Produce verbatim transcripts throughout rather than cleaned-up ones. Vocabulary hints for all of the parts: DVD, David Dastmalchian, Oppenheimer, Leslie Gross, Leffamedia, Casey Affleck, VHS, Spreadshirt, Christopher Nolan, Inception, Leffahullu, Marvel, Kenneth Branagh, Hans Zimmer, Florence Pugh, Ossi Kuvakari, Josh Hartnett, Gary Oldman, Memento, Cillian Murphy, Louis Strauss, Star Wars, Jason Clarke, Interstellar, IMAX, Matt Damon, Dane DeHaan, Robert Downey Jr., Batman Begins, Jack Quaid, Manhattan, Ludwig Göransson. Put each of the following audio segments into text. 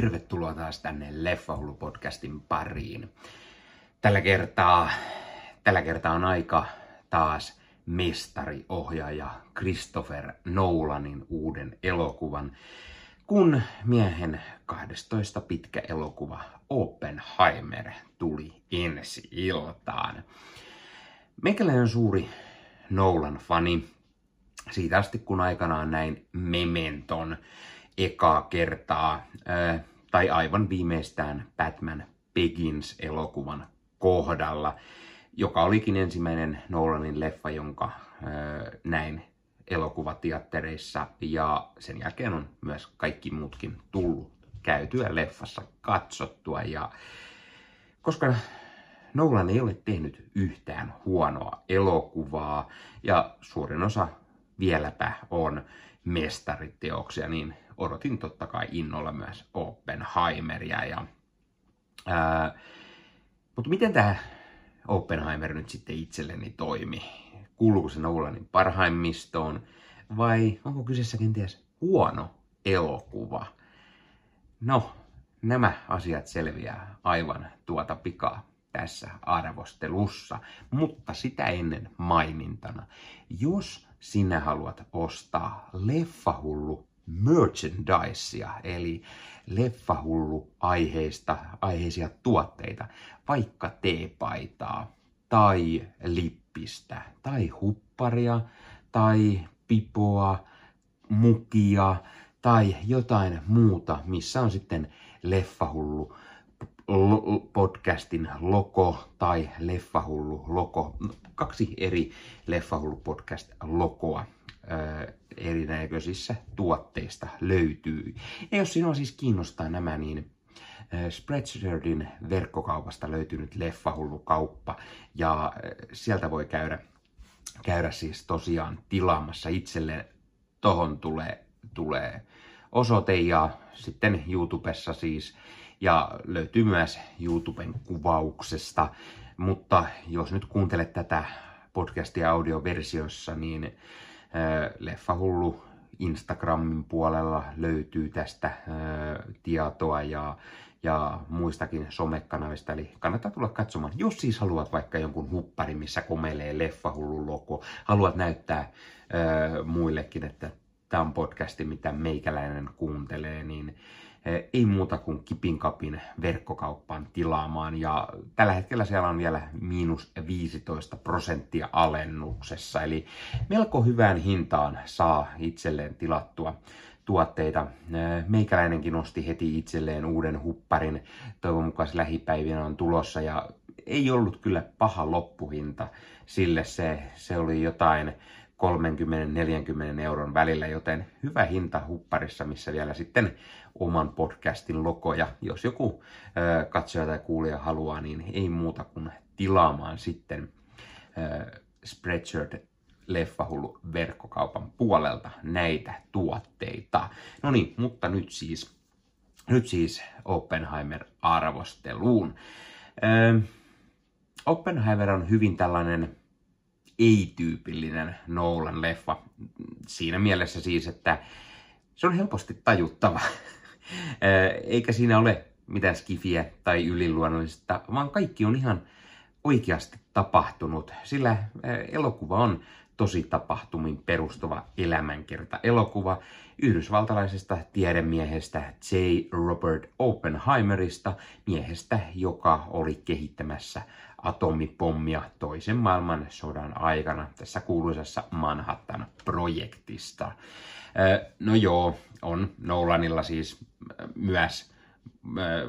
tervetuloa taas tänne Leffahullu-podcastin pariin. Tällä kertaa, tällä kertaa on aika taas mestariohjaaja Christopher Nolanin uuden elokuvan, kun miehen kahdestoista pitkä elokuva Oppenheimer tuli ensi iltaan. Meikäläinen on suuri Nolan-fani siitä asti, kun aikanaan näin Mementon ekaa kertaa, äh, tai aivan viimeistään Batman Begins-elokuvan kohdalla, joka olikin ensimmäinen Nolanin leffa, jonka äh, näin elokuvateattereissa, ja sen jälkeen on myös kaikki muutkin tullut käytyä leffassa katsottua. Ja koska Nolan ei ole tehnyt yhtään huonoa elokuvaa, ja suurin osa vieläpä on mestariteoksia, niin odotin totta kai innolla myös Oppenheimeria. Ja, ää, mutta miten tämä Oppenheimer nyt sitten itselleni toimi? Kuuluuko se Nolanin parhaimmistoon vai onko kyseessä kenties huono elokuva? No, nämä asiat selviää aivan tuota pikaa tässä arvostelussa, mutta sitä ennen mainintana. Jos sinä haluat ostaa Leffahullu merchandisea, eli Leffahullu aiheista, aiheisia tuotteita, vaikka teepaitaa tai lippistä tai hupparia tai pipoa, mukia tai jotain muuta, missä on sitten Leffahullu podcastin logo tai Leffahullu logo. Kaksi eri Leffahullu podcast logoa öö, erinäköisissä tuotteista löytyy. Ja jos sinua siis kiinnostaa nämä, niin Spreadshirtin verkkokaupasta löytyy nyt Leffahullu kauppa ja sieltä voi käydä, käydä siis tosiaan tilaamassa itselle. Tohon tulee, tulee osoite ja sitten YouTubessa siis. Ja löytyy myös YouTuben kuvauksesta, mutta jos nyt kuuntelet tätä podcastia audioversiossa, niin Leffahullu Instagramin puolella löytyy tästä tietoa ja, ja muistakin somekanavista, eli kannattaa tulla katsomaan. Jos siis haluat vaikka jonkun hupparin, missä komelee Leffahullu logo, haluat näyttää muillekin, että tämä on podcasti, mitä meikäläinen kuuntelee, niin ei muuta kuin kipinkapin verkkokauppaan tilaamaan. Ja tällä hetkellä siellä on vielä miinus viisitoista prosenttia alennuksessa. Eli melko hyvään hintaan saa itselleen tilattua tuotteita. Meikäläinenkin nosti heti itselleen uuden hupparin. Toivon mukaan lähipäivinä on tulossa. Ja ei ollut kyllä paha loppuhinta sille. Se, se oli jotain kolmekymmentä neljäkymmentä euron välillä, joten hyvä hinta hupparissa, missä vielä sitten oman podcastin logo. Ja jos joku ö, katsoja tai kuulija haluaa, niin ei muuta kuin tilaamaan sitten ö, Spreadshirt Leffahullu verkkokaupan puolelta näitä tuotteita. No niin, mutta nyt siis, nyt siis Oppenheimer-arvosteluun. Ö, Oppenheimer on hyvin tällainen ei-tyypillinen Nolan-leffa. Siinä mielessä siis, että se on helposti tajuttava. Eikä siinä ole mitään skifiä tai yliluonnollista, vaan kaikki on ihan oikeasti tapahtunut. Sillä elokuva on tosi tapahtumin perustuva elämänkerta-elokuva yhdysvaltalaisesta tiedemiehestä J. Robert Oppenheimerista, miehestä, joka oli kehittämässä atomipommia toisen maailmansodan aikana tässä kuuluisassa Manhattan-projektista. No joo, on Nolanilla siis myös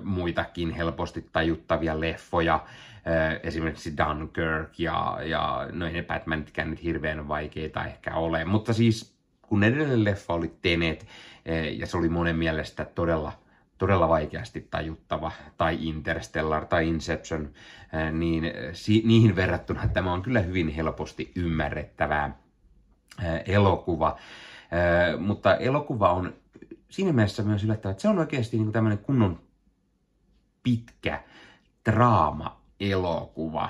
muitakin helposti tajuttavia leffoja, esimerkiksi Dunkirk ja, ja no ei ne Batmanitkään nyt hirveän vaikeita ehkä ole, mutta siis kun edellinen leffa oli Tenet ja se oli monen mielestä todella todella vaikeasti tajuttava, tai Interstellar tai Inception, niin niihin verrattuna tämä on kyllä hyvin helposti ymmärrettävää elokuva. Mutta elokuva on siinä mielessä myös yllättävä, että se on oikeasti niin kuin tämmöinen kunnon pitkä draama-elokuva.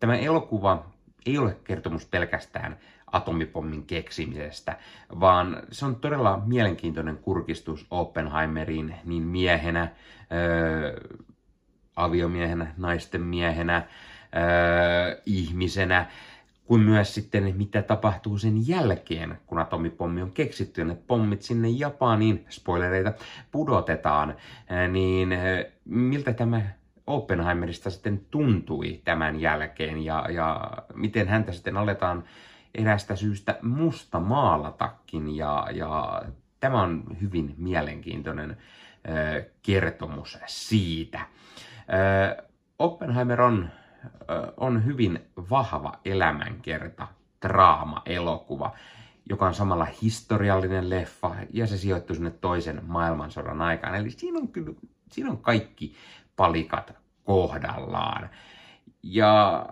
Tämä elokuva ei ole kertomus pelkästään atomipommin keksimisestä, vaan se on todella mielenkiintoinen kurkistus Oppenheimeriin niin miehenä, öö, aviomiehenä, naisten miehenä, öö, ihmisenä, kuin myös sitten mitä tapahtuu sen jälkeen, kun atomipommi on keksitty ja ne pommit sinne Japaniin, spoilereita, pudotetaan, niin miltä tämä Oppenheimerista sitten tuntui tämän jälkeen ja, ja miten häntä sitten aletaan erästä syystä musta maalatakin ja, ja tämä on hyvin mielenkiintoinen ö, kertomus siitä. Ö, Oppenheimer on, ö, on hyvin vahva elämänkerta, draama-elokuva, joka on samalla historiallinen leffa ja se sijoittuu sinne toisen maailmansodan aikaan. Eli siinä on, kyllä, siinä on kaikki palikat kohdallaan. Ja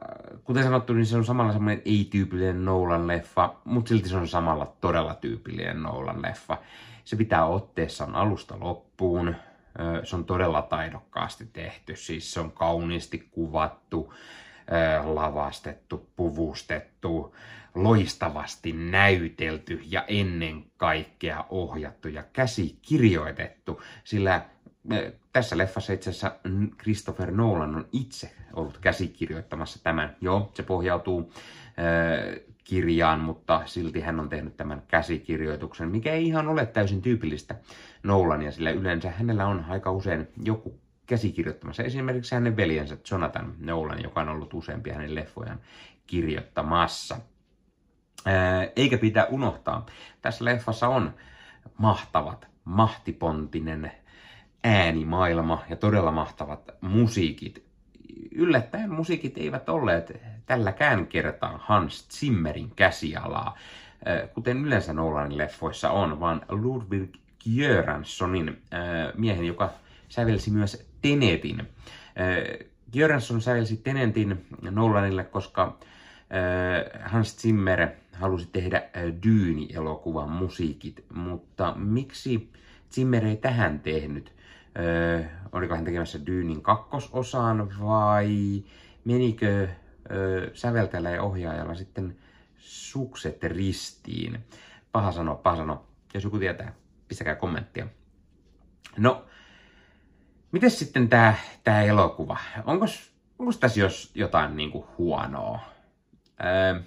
kuten sanottu, niin se on samalla semmoinen ei-tyypillinen Nolan-leffa, mutta silti se on samalla todella tyypillinen Nolan-leffa. Se pitää otteessaan alusta loppuun. Se on todella taidokkaasti tehty. Siis se on kauniisti kuvattu, lavastettu, puvustettu, loistavasti näytelty ja ennen kaikkea ohjattu ja käsikirjoitettu, sillä tässä leffassa itse asiassa Christopher Nolan on itse ollut käsikirjoittamassa tämän. Joo, se pohjautuu äh, kirjaan, mutta silti hän on tehnyt tämän käsikirjoituksen, mikä ei ihan ole täysin tyypillistä Nolania, sillä yleensä hänellä on aika usein joku käsikirjoittamassa. Esimerkiksi hänen veljensä Jonathan Nolan, joka on ollut useampi hänen leffojaan kirjoittamassa. Äh, eikä pitää unohtaa, tässä leffassa on mahtavat, mahtipontinen äänimaailma ja todella mahtavat musiikit. Yllättäen musiikit eivät olleet tälläkään kertaa Hans Zimmerin käsialaa, kuten yleensä Nolanin leffoissa on, vaan Ludwig Göranssonin, miehen, joka sävelsi myös Tenetin. Göransson sävelsi Tenetin Nolanille, koska Hans Zimmer halusi tehdä Dune-elokuvan musiikit, mutta miksi Zimmer ei tähän tehnyt? Öö, oliko hän tekemässä Dunen kakkososaan vai menikö öö, säveltäjällä ja ohjaajalla sitten sukset ristiin? Paha sano, paha sano. Jos joku tietää, pistäkää kommenttia. No, mites sitten tää, tää elokuva? Onkos, onkos tässä jos jotain niinku huonoa? Öö,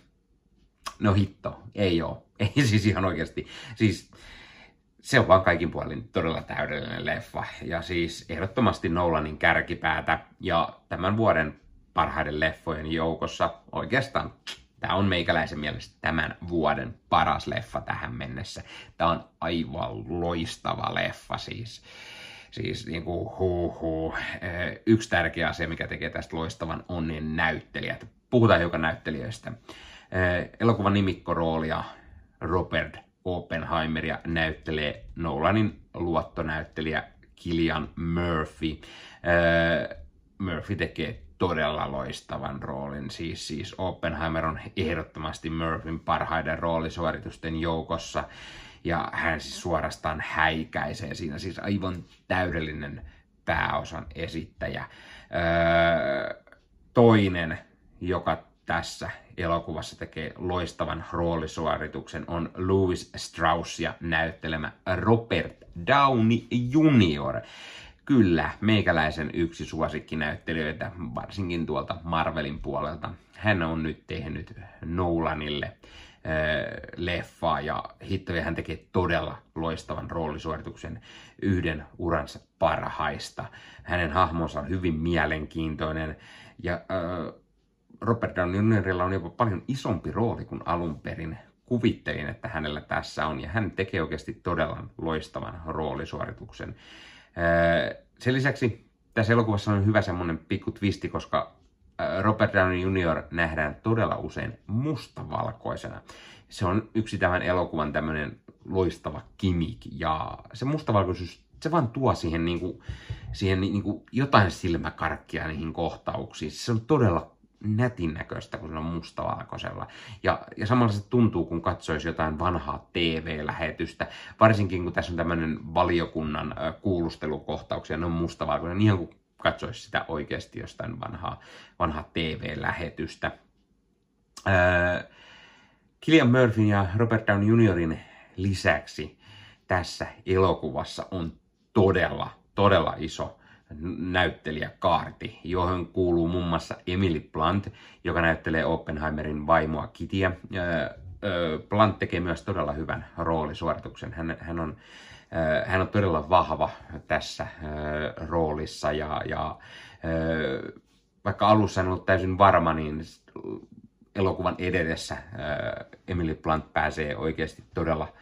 no hitto, ei oo. Ei siis ihan oikeesti. Siis se on vaan kaikin puolin todella täydellinen leffa ja siis ehdottomasti Nolanin kärkipäätä ja tämän vuoden parhaiden leffojen joukossa oikeastaan tämä on meikäläisen mielestä tämän vuoden paras leffa tähän mennessä. Tämä on aivan loistava leffa siis. Siis niin kuin, huh, huh. Yksi tärkeä asia, mikä tekee tästä loistavan, on ne näyttelijät. Puhutaan hiukan näyttelijöistä. Elokuvan nimikkoroolia Robert Oppenheimeria näyttelee Nolanin luottonäyttelijä Cillian Murphy. Öö, Murphy tekee todella loistavan roolin. Siis, siis Oppenheimer on ehdottomasti Murphyn parhaiden roolisuoritusten joukossa. Ja hän siis suorastaan häikäisee siinä. Siis aivan täydellinen pääosan esittäjä. Öö, toinen, joka tässä elokuvassa tekee loistavan roolisuorituksen, on Louis Straussia näyttelemä Robert Downey juniori Kyllä, meikäläisen yksi suosikkinäyttelijöitä, varsinkin tuolta Marvelin puolelta. Hän on nyt tehnyt Nolanille äh, leffaa ja hittoja hän tekee todella loistavan roolisuorituksen, yhden uransa parhaista. Hänen hahmonsa on hyvin mielenkiintoinen ja äh, Robert Downey juniorilla on jopa paljon isompi rooli kuin alun perin kuvittelin, että hänellä tässä on. Ja hän tekee oikeasti todella loistavan roolisuorituksen. Sen lisäksi tässä elokuvassa on hyvä semmoinen pikku twisti, koska Robert Downey juniori nähdään todella usein mustavalkoisena. Se on yksi tämän elokuvan tämmöinen loistava gimmick. Ja se mustavalkoisuus, se vaan tuo siihen, niinku, siihen niinku jotain silmäkarkkia niihin kohtauksiin. Se on todella nätin näköistä, kun se on mustavalkoisella. Ja, ja samalla se tuntuu, kun katsoisi jotain vanhaa T V-lähetystä, varsinkin kun tässä on tämmöinen valiokunnan kuulustelukohtauksia, ne on mustavalkoinen, niin kuin katsoisi sitä oikeasti jostain vanhaa, vanhaa T V-lähetystä. Öö, Cillian Murphyn ja Robert Downey juniorin lisäksi tässä elokuvassa on todella, todella iso näyttelijäkaarti, johon kuuluu muun muassa Emily Blunt, joka näyttelee Oppenheimerin vaimoa Kittyä. Blunt tekee myös todella hyvän roolisuorituksen. Hän, hän, on, hän on todella vahva tässä roolissa ja, ja vaikka alussa en ollut täysin varma, niin elokuvan edessä Emily Blunt pääsee oikeasti todella,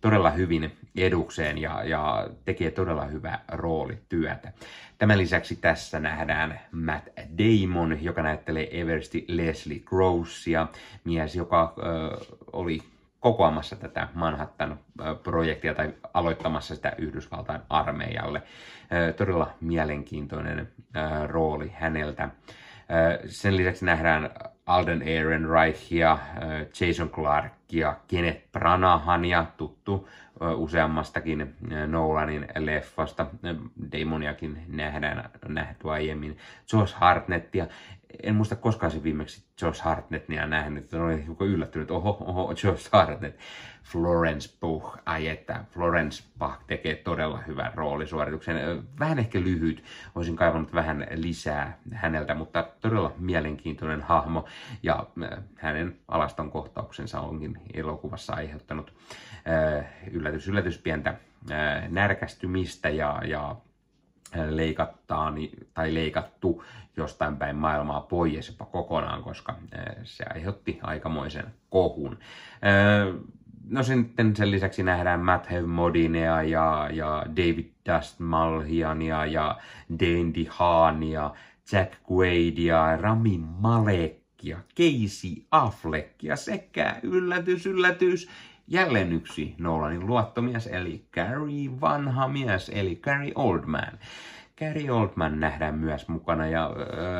todella hyvin edukseen ja, ja tekee todella hyvää roolityötä. Tämän lisäksi tässä nähdään Matt Damon, joka näyttelee eversti Leslie Grossea, mies, joka äh, oli kokoamassa tätä Manhattan-projektia tai aloittamassa sitä Yhdysvaltain armeijalle. Äh, todella mielenkiintoinen äh, rooli häneltä. Äh, sen lisäksi nähdään Alden Ehrenreichia, Jason Clarkea, Kenneth Branaghania, tuttu useammastakin Nolanin leffasta. Damoniakin nähdään nähty aiemmin. Josh Hartnettia. En muista koskaan se viimeksi Josh Hartnettia nähnyt. Olen hiukan yllättynyt. Oho, oho, Josh Hartnett. Florence Pugh. Ai että, Florence Pugh tekee todella hyvän roolisuorituksen. Vähän ehkä lyhyt. Olisin kaivannut vähän lisää häneltä, mutta todella mielenkiintoinen hahmo. Ja hänen alaston kohtauksensa onkin elokuvassa aiheuttanut yllätys, yllätys pientä närkästymistä ja, ja leikattaan tai leikattu jostain päin maailmaa pois jopa kokonaan, koska se aiheutti aikamoisen kohun. No sitten sen lisäksi nähdään Matthew Modinea ja, ja David Dastmalchiania ja Dane DeHaania, Jack Quaidia, Rami Malekia, Casey Affleckia sekä yllätys, yllätys, jälleen yksi Nolanin luottomies, eli Gary vanha mies, eli Gary Oldman. Gary Oldman nähdään myös mukana, ja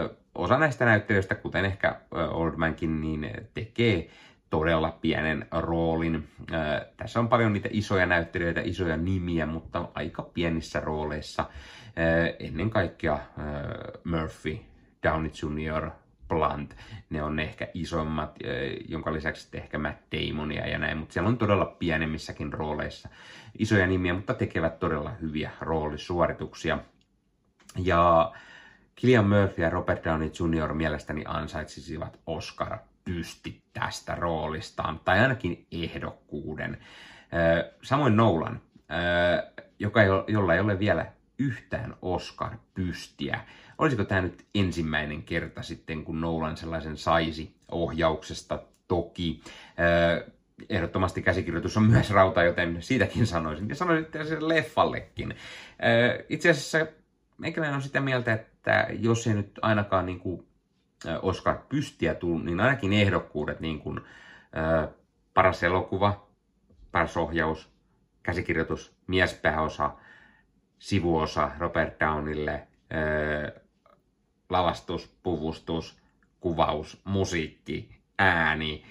ö, osa näistä näyttelijöistä, kuten ehkä Oldmankin, niin tekee todella pienen roolin. Ö, tässä on paljon niitä isoja näyttelijöitä, isoja nimiä, mutta aika pienissä rooleissa. Ö, ennen kaikkea ö, Murphy, Downey juniori, Blunt, ne on ehkä isommat, jonka lisäksi ehkä Matt Damonia ja näin, mutta siellä on todella pienemmissäkin rooleissa isoja nimiä, mutta tekevät todella hyviä roolisuorituksia. Ja Cillian Murphy ja Robert Downey juniori mielestäni ansaitsisivat Oscar-pystit tästä roolistaan, tai ainakin ehdokkuuden. Samoin Nolan, joka ei, jolla ei ole vielä yhtään Oscar-pystiä. Olisiko tämä nyt ensimmäinen kerta sitten, kun Nolan sellaisen saisi ohjauksesta? Toki ehdottomasti käsikirjoitus on myös rauta, joten siitäkin sanoisin. Ja sanoisin itse leffallekin. Itse asiassa meikäläinen on sitä mieltä, että jos ei nyt ainakaan niin kuin Oscar-pystiä tule, niin ainakin ehdokkuudet, niin kuin paras elokuva, paras ohjaus, käsikirjoitus, miespääosa, sivuosa Robert Downeylle, öö, lavastus, puvustus, kuvaus, musiikki, ääni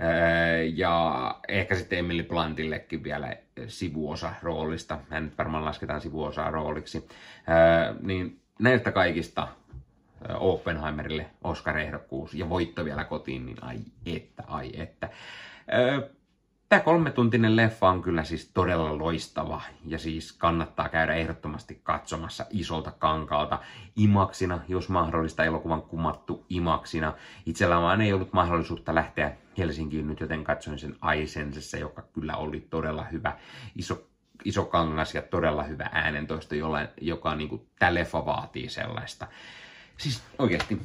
öö, ja ehkä sitten Emily Bluntillekin vielä sivuosa roolista. Hän nyt varmaan lasketaan sivuosaa rooliksi. Öö, niin näiltä kaikista Oppenheimerille Oscar-ehdokkuus ja voitto vielä kotiin, niin ai että, ai että. Öö, Tämä kolmetuntinen leffa on kyllä siis todella loistava ja siis kannattaa käydä ehdottomasti katsomassa isolta kankalta IMAXina, jos mahdollista, elokuvan kumattu IMAXina. Itsellä vaan ei ollut mahdollisuutta lähteä Helsinkiin nyt, joten katsoin sen Aisensessa, joka kyllä oli todella hyvä iso, iso kangas ja todella hyvä äänentoisto, jolla, joka niin kuin, tämä leffa vaatii sellaista. Siis oikeasti.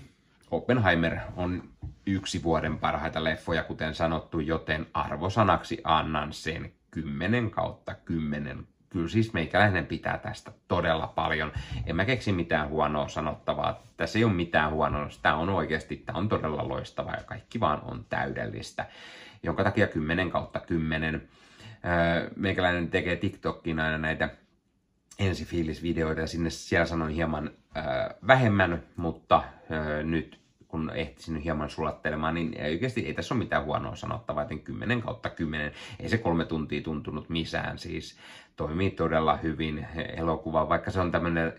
Oppenheimer on yksi vuoden parhaita leffoja, kuten sanottu, joten arvosanaksi annan sen kymmenen kautta kymmenen. Kyllä siis meikäläinen pitää tästä todella paljon. En mä keksi mitään huonoa sanottavaa. Tässä ei ole mitään huonoa. Tämä on oikeasti, tämä on todella loistava ja kaikki vaan on täydellistä. Jonka takia kymmenen kautta kymmenen. Meikäläinen tekee TikTokin aina näitä ensifiilisvideoita ja sinne siellä sanoin hieman äh, vähemmän, mutta äh, nyt kun ehtisin hieman sulattelemaan, niin oikeasti ei tässä ole mitään huonoa sanottavaa, joten kymmenen kautta kymmenen, ei se kolme tuntia tuntunut missään, siis toimii todella hyvin elokuva. Vaikka se on tämmöinen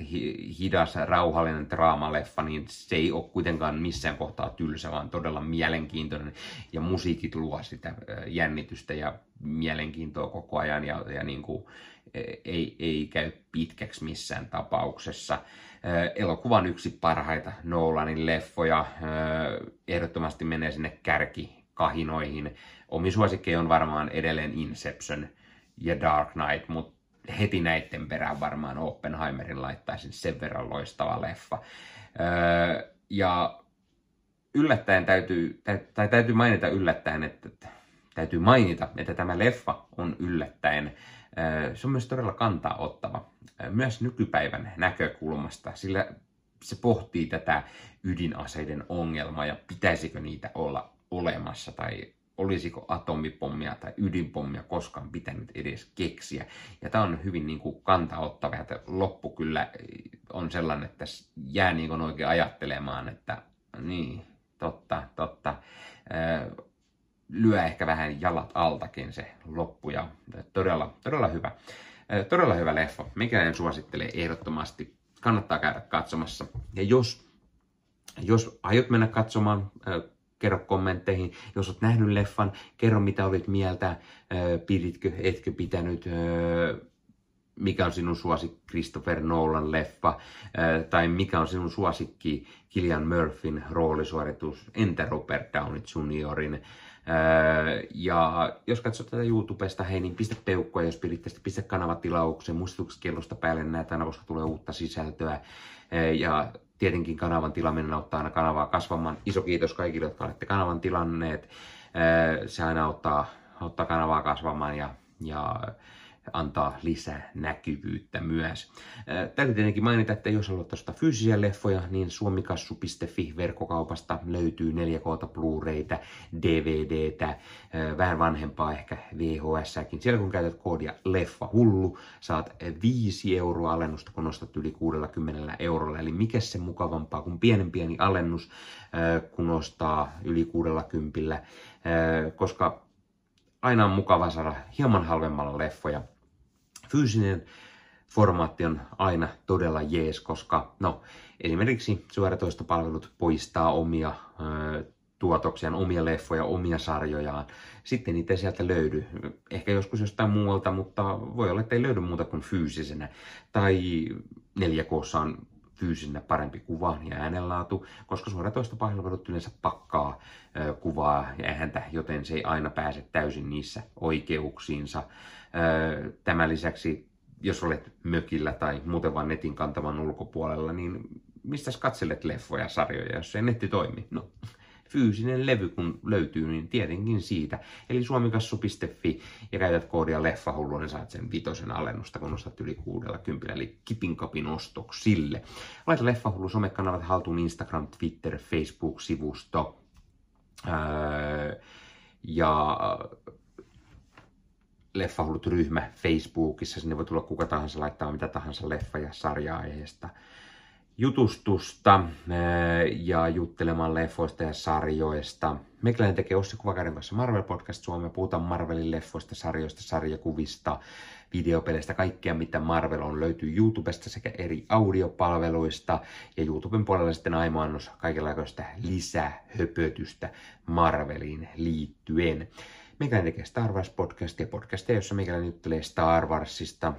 hidas, rauhallinen draamaleffa, niin se ei ole kuitenkaan missään kohtaa tylsä, vaan todella mielenkiintoinen. Ja musiikit luo sitä jännitystä ja mielenkiintoa koko ajan ja, ja niin kuin ei, ei käy pitkäksi missään tapauksessa. Elokuva on yksi parhaita Nolanin leffoja. Ehdottomasti menee sinne kärkikahinoihin. Omin suosikkeja on varmaan edelleen Inception ja Dark Knight, mutta heti näiden perään varmaan Oppenheimerin laittaisin, sen verran loistava leffa. Öö, ja yllättäen täytyy, täyt, tai täytyy mainita yllättäen, että täytyy mainita, että tämä leffa on yllättäen, öö, se on myös todella kantaa ottava, myös nykypäivän näkökulmasta, sillä se pohtii tätä ydinaseiden ongelmaa ja pitäisikö niitä olla olemassa tai olisiko atomipommia tai ydinpommia koskaan pitänyt edes keksiä. Ja tämä on hyvin niin kuin kantaa ottava. Ja loppu kyllä on sellainen, että jää niin kuin oikein ajattelemaan, että niin, totta, totta. Lyö ehkä vähän jalat altakin se loppu. Ja todella, todella hyvä. Todella hyvä leffa. Mikäinen suosittelee ehdottomasti. Kannattaa käydä katsomassa. Ja jos, jos aiot mennä katsomaan, kerro kommentteihin. Jos olet nähnyt leffan, kerro mitä olit mieltä, piditkö, etkö pitänyt, mikä on sinun suosikki Christopher Nolan leffa, tai mikä on sinun suosikki Cillian Murphyn roolisuoritus, entä Robert Downey juniorin. Ja jos katsot tätä YouTubesta, hei, niin pistä peukkoa, jos pidit tästä, pistä kanavatilaukseen, muistutukskellosta päälle näitä aina, koska tulee uutta sisältöä. Ja tietenkin kanavan tilaaminen auttaa aina kanavaa kasvamaan. Iso kiitos kaikille, jotka olette kanavan tilanneet. Se aina auttaa, auttaa kanavaa kasvamaan ja, ja antaa lisää näkyvyyttä myös. Täytyy tietenkin mainita, että jos haluat ostaa fyysisiä leffoja, niin suomikassu piste fi verkkokaupasta löytyy neljä koo Blu-raytä, D V D:tä, vähän vanhempaa ehkä V H S:ääkin. Siellä kun käytät koodia Leffahullu, saat viisi euroa alennusta, kun ostat yli kuusikymmentä eurolla. Eli mikä se mukavampaa kuin pienen pieni alennus, kun ostaa yli kuusikymmentä, koska aina on mukava saada hieman halvemmalla leffoja. Fyysinen formaatti on aina todella jees, koska no, esimerkiksi suoratoistopalvelut poistaa omia ö, tuotoksiaan, omia leffoja, omia sarjojaan. Sitten niitä ei sieltä löydy. Ehkä joskus jostain muualta, mutta voi olla, että ei löydy muuta kuin fyysisenä. Tai neljä koossa on fyysisenä parempi kuva ja äänenlaatu, koska suoratoistopalvelut yleensä pakkaa ö, kuvaa ja ääntä, joten se ei aina pääse täysin niissä oikeuksiinsa. Ö, tämän lisäksi, jos olet mökillä tai muuten vaan netin kantavan ulkopuolella, niin mistäs katselet leffoja ja sarjoja, jos ei netti toimi? No, fyysinen levy kun löytyy, niin tietenkin siitä. Eli suomikassu piste fi ja käytät koodia Leffahullu, niin saat sen vitosen alennusta, kun ostat yli kuusikymmentä, eli kipinkapin ostoksille. Laita Leffahullu somekanavat haltuun, Instagram, Twitter, Facebook-sivusto. Öö, ja Leffahullut-ryhmä Facebookissa, sinne voi tulla kuka tahansa laittaa mitä tahansa leffa- ja sarja-aiheesta jutustusta ja juttelemaan leffoista ja sarjoista. Meikäläinen tekee Ossi Kuvakarin kanssa Marvel-podcast Suomea. Puhutaan Marvelin leffoista, sarjoista, sarjakuvista, videopeleistä, kaikkea mitä Marvel on löytyy YouTubesta sekä eri audiopalveluista. Ja YouTuben puolella sitten aimo annos kaikenlaista lisähöpötystä Marveliin liittyen. Meikäläinen tekee Star Wars-podcastia, podcastia, jossa meikäläinen juttelee Star Warsista,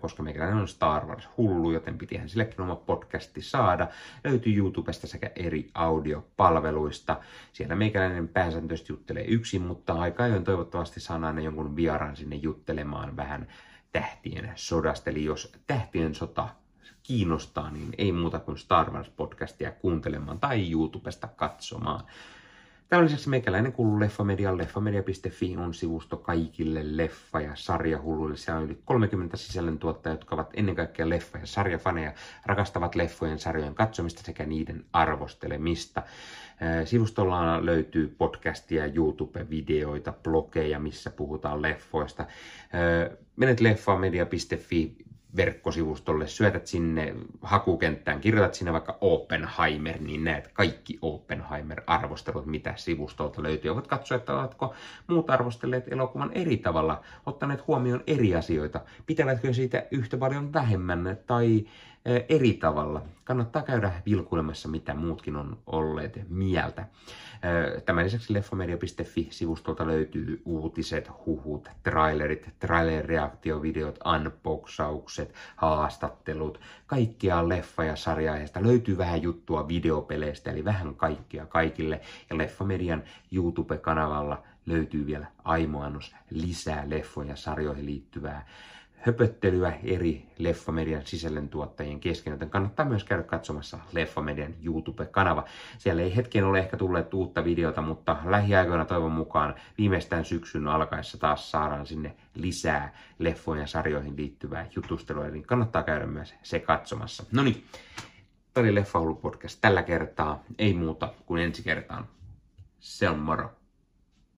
koska meikäläinen on Star Wars-hullu, joten pitihän sillekin oma podcasti saada. Löytyy YouTubesta sekä eri audiopalveluista. Siellä meikäläinen pääsääntöisesti juttelee yksin, mutta aika ajoin toivottavasti saan aina jonkun vieraan sinne juttelemaan vähän tähtien sodasta. Eli jos tähtien sota kiinnostaa, niin ei muuta kuin Star Wars-podcastia kuuntelemaan tai YouTubesta katsomaan. Tämän lisäksi meikäläinen kuuluu Leffamediaan. Leffamedia piste fi on sivusto kaikille leffa- ja sarjahulluille. Siellä on yli kolmekymmentä sisällöntuottajia, jotka ovat ennen kaikkea leffa- ja sarjafaneja, rakastavat leffojen sarjojen katsomista sekä niiden arvostelemista. Sivustolla löytyy podcastia, YouTube-videoita, blogeja, missä puhutaan leffoista. Menet leffamedia piste fi verkkosivustolle, syötät sinne hakukenttään, kirjoitat sinne vaikka Oppenheimer, niin näet kaikki Oppenheimer-arvostelut, mitä sivustolta löytyy. Voit katsoa, että oletko muut arvostelleet elokuvan eri tavalla, ottaneet huomioon eri asioita, pitävätkö siitä yhtä paljon vähemmän tai eri tavalla. Kannattaa käydä vilkuilemassa, mitä muutkin on olleet mieltä. Tämän lisäksi leffamedia piste fi-sivustolta löytyy uutiset, huhut, trailerit, trailer-reaktiovideot, unboxaukset, haastattelut, kaikkia leffa- ja sarja-aiheesta. Löytyy vähän juttua videopeleistä, eli vähän kaikkia kaikille. Ja Leffamedian YouTube-kanavalla löytyy vielä aimoannos lisää leffoja ja sarjoihin liittyvää höpöttelyä eri Leffamedian sisällöntuottajien kesken, joten kannattaa myös käydä katsomassa Leffamedian YouTube-kanava. Siellä ei hetken ole ehkä tullut uutta videota, mutta lähiaikoina toivon mukaan viimeistään syksyn alkaessa taas saadaan sinne lisää leffojen ja sarjoihin liittyvää jutustelua, eli kannattaa käydä myös se katsomassa. No niin, tämä oli Leffahullu podcast tällä kertaa, ei muuta kuin ensi kertaan. Se on moro!